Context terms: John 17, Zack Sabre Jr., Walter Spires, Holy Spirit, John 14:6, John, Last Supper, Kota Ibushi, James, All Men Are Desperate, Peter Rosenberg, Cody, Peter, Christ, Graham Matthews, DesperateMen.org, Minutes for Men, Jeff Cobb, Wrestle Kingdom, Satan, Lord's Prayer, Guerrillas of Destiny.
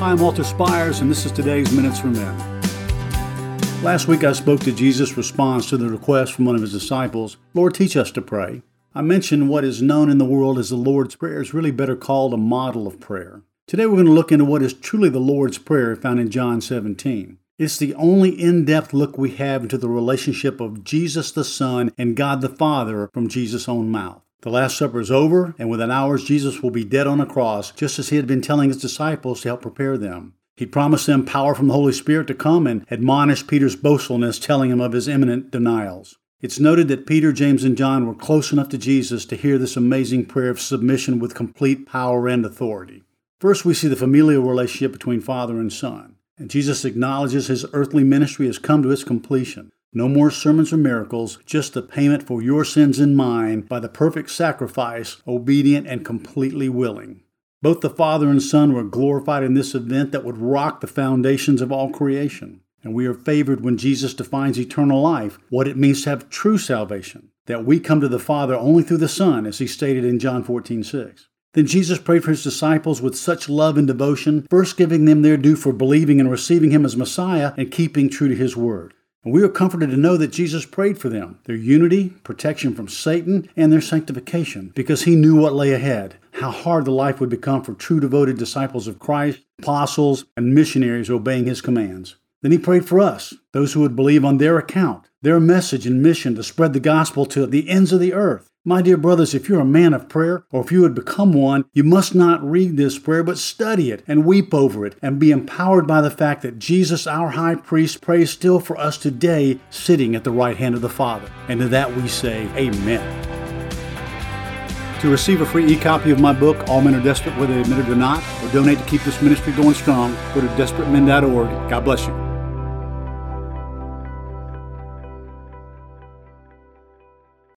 I'm Walter Spires, and this is today's Minutes for Men. Last week I spoke to Jesus' response to the request from one of his disciples, "Lord, teach us to pray." I mentioned what is known in the world as the Lord's Prayer is really better called a model of prayer. Today we're going to look into what is truly the Lord's Prayer found in John 17. It's the only in-depth look we have into the relationship of Jesus the Son and God the Father from Jesus' own mouth. The Last Supper is over, and within hours Jesus will be dead on a cross, just as he had been telling his disciples to help prepare them. He promised them power from the Holy Spirit to come and admonished Peter's boastfulness, telling him of his imminent denials. It's noted that Peter, James, and John were close enough to Jesus to hear this amazing prayer of submission with complete power and authority. First, we see the familial relationship between Father and Son, and Jesus acknowledges his earthly ministry has come to its completion. No more sermons or miracles, just the payment for your sins and mine by the perfect sacrifice, obedient and completely willing. Both the Father and Son were glorified in this event that would rock the foundations of all creation. And we are favored when Jesus defines eternal life, what it means to have true salvation, that we come to the Father only through the Son, as he stated in John 14:6. Then Jesus prayed for his disciples with such love and devotion, first giving them their due for believing and receiving him as Messiah and keeping true to his word. And we are comforted to know that Jesus prayed for them, their unity, protection from Satan, and their sanctification, because he knew what lay ahead, how hard the life would become for true devoted disciples of Christ, apostles, and missionaries obeying his commands. Then he prayed for us, those who would believe on their account, their message and mission to spread the gospel to the ends of the earth. My dear brothers, if you're a man of prayer, or if you would become one, you must not read this prayer, but study it and weep over it and be empowered by the fact that Jesus, our high priest, prays still for us today, sitting at the right hand of the Father. And to that we say, Amen. To receive a free e-copy of my book, All Men Are Desperate, whether they admit it or not, or donate to keep this ministry going strong, go to DesperateMen.org. God bless you.